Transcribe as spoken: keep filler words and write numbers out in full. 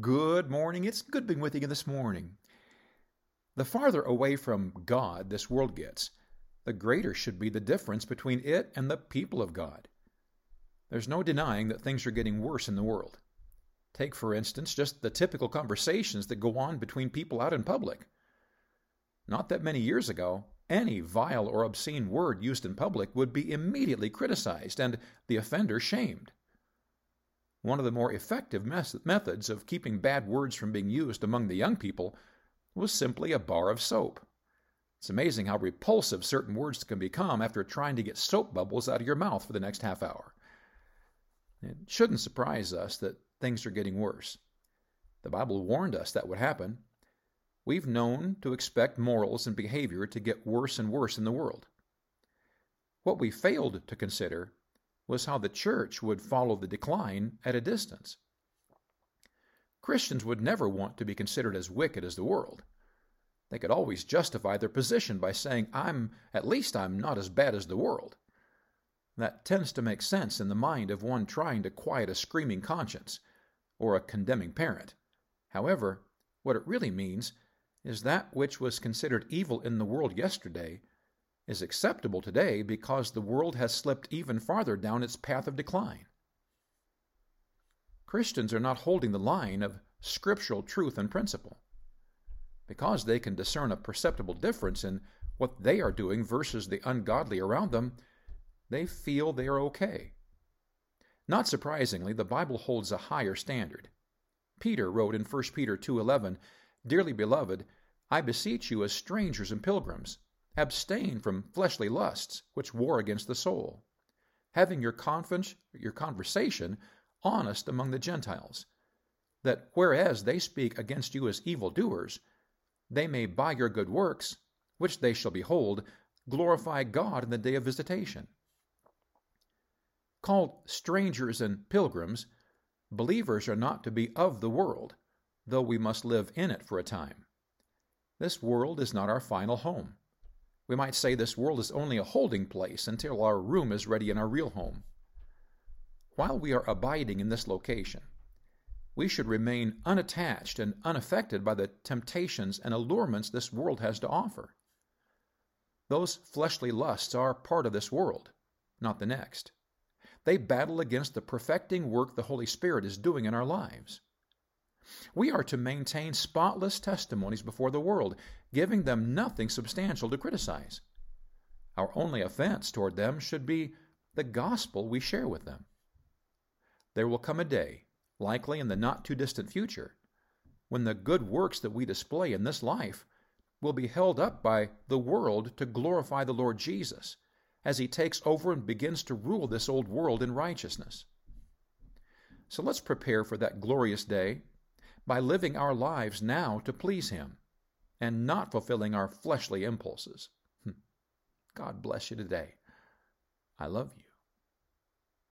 Good morning. It's good being with you this morning. The farther away from God this world gets, the greater should be the difference between it and the people of God. There's no denying that things are getting worse in the world. Take, for instance, just the typical conversations that go on between people out in public. Not that many years ago, any vile or obscene word used in public would be immediately criticized and the offender shamed. One of the more effective methods of keeping bad words from being used among the young people was simply a bar of soap. It's amazing how repulsive certain words can become after trying to get soap bubbles out of your mouth for the next half hour. It shouldn't surprise us that things are getting worse. The Bible warned us that would happen. We've known to expect morals and behavior to get worse and worse in the world. What we failed to consider was how the church would follow the decline at a distance. Christians would never want to be considered as wicked as the world. They could always justify their position by saying, I'm, at least I'm not as bad as the world. That tends to make sense in the mind of one trying to quiet a screaming conscience or a condemning parent. However, what it really means is that which was considered evil in the world yesterday is acceptable today because the world has slipped even farther down its path of decline. Christians are not holding the line of scriptural truth and principle. Because they can discern a perceptible difference in what they are doing versus the ungodly around them, they feel they are okay. Not surprisingly, the Bible holds a higher standard. Peter wrote in First Peter two eleven, "Dearly beloved, I beseech you as strangers and pilgrims, abstain from fleshly lusts which war against the soul, having your conference, your conversation honest among the Gentiles, that whereas they speak against you as evildoers, they may by your good works, which they shall behold, glorify God in the day of visitation." Called strangers and pilgrims, believers are not to be of the world, though we must live in it for a time. This world is not our final home. We might say this world is only a holding place until our room is ready in our real home. While we are abiding in this location, we should remain unattached and unaffected by the temptations and allurements this world has to offer. Those fleshly lusts are part of this world, not the next. They battle against the perfecting work the Holy Spirit is doing in our lives. We are to maintain spotless testimonies before the world, giving them nothing substantial to criticize. Our only offense toward them should be the gospel we share with them. There will come a day, likely in the not-too-distant future, when the good works that we display in this life will be held up by the world to glorify the Lord Jesus as He takes over and begins to rule this old world in righteousness. So let's prepare for that glorious day by living our lives now to please Him and not fulfilling our fleshly impulses. God bless you today. I love you.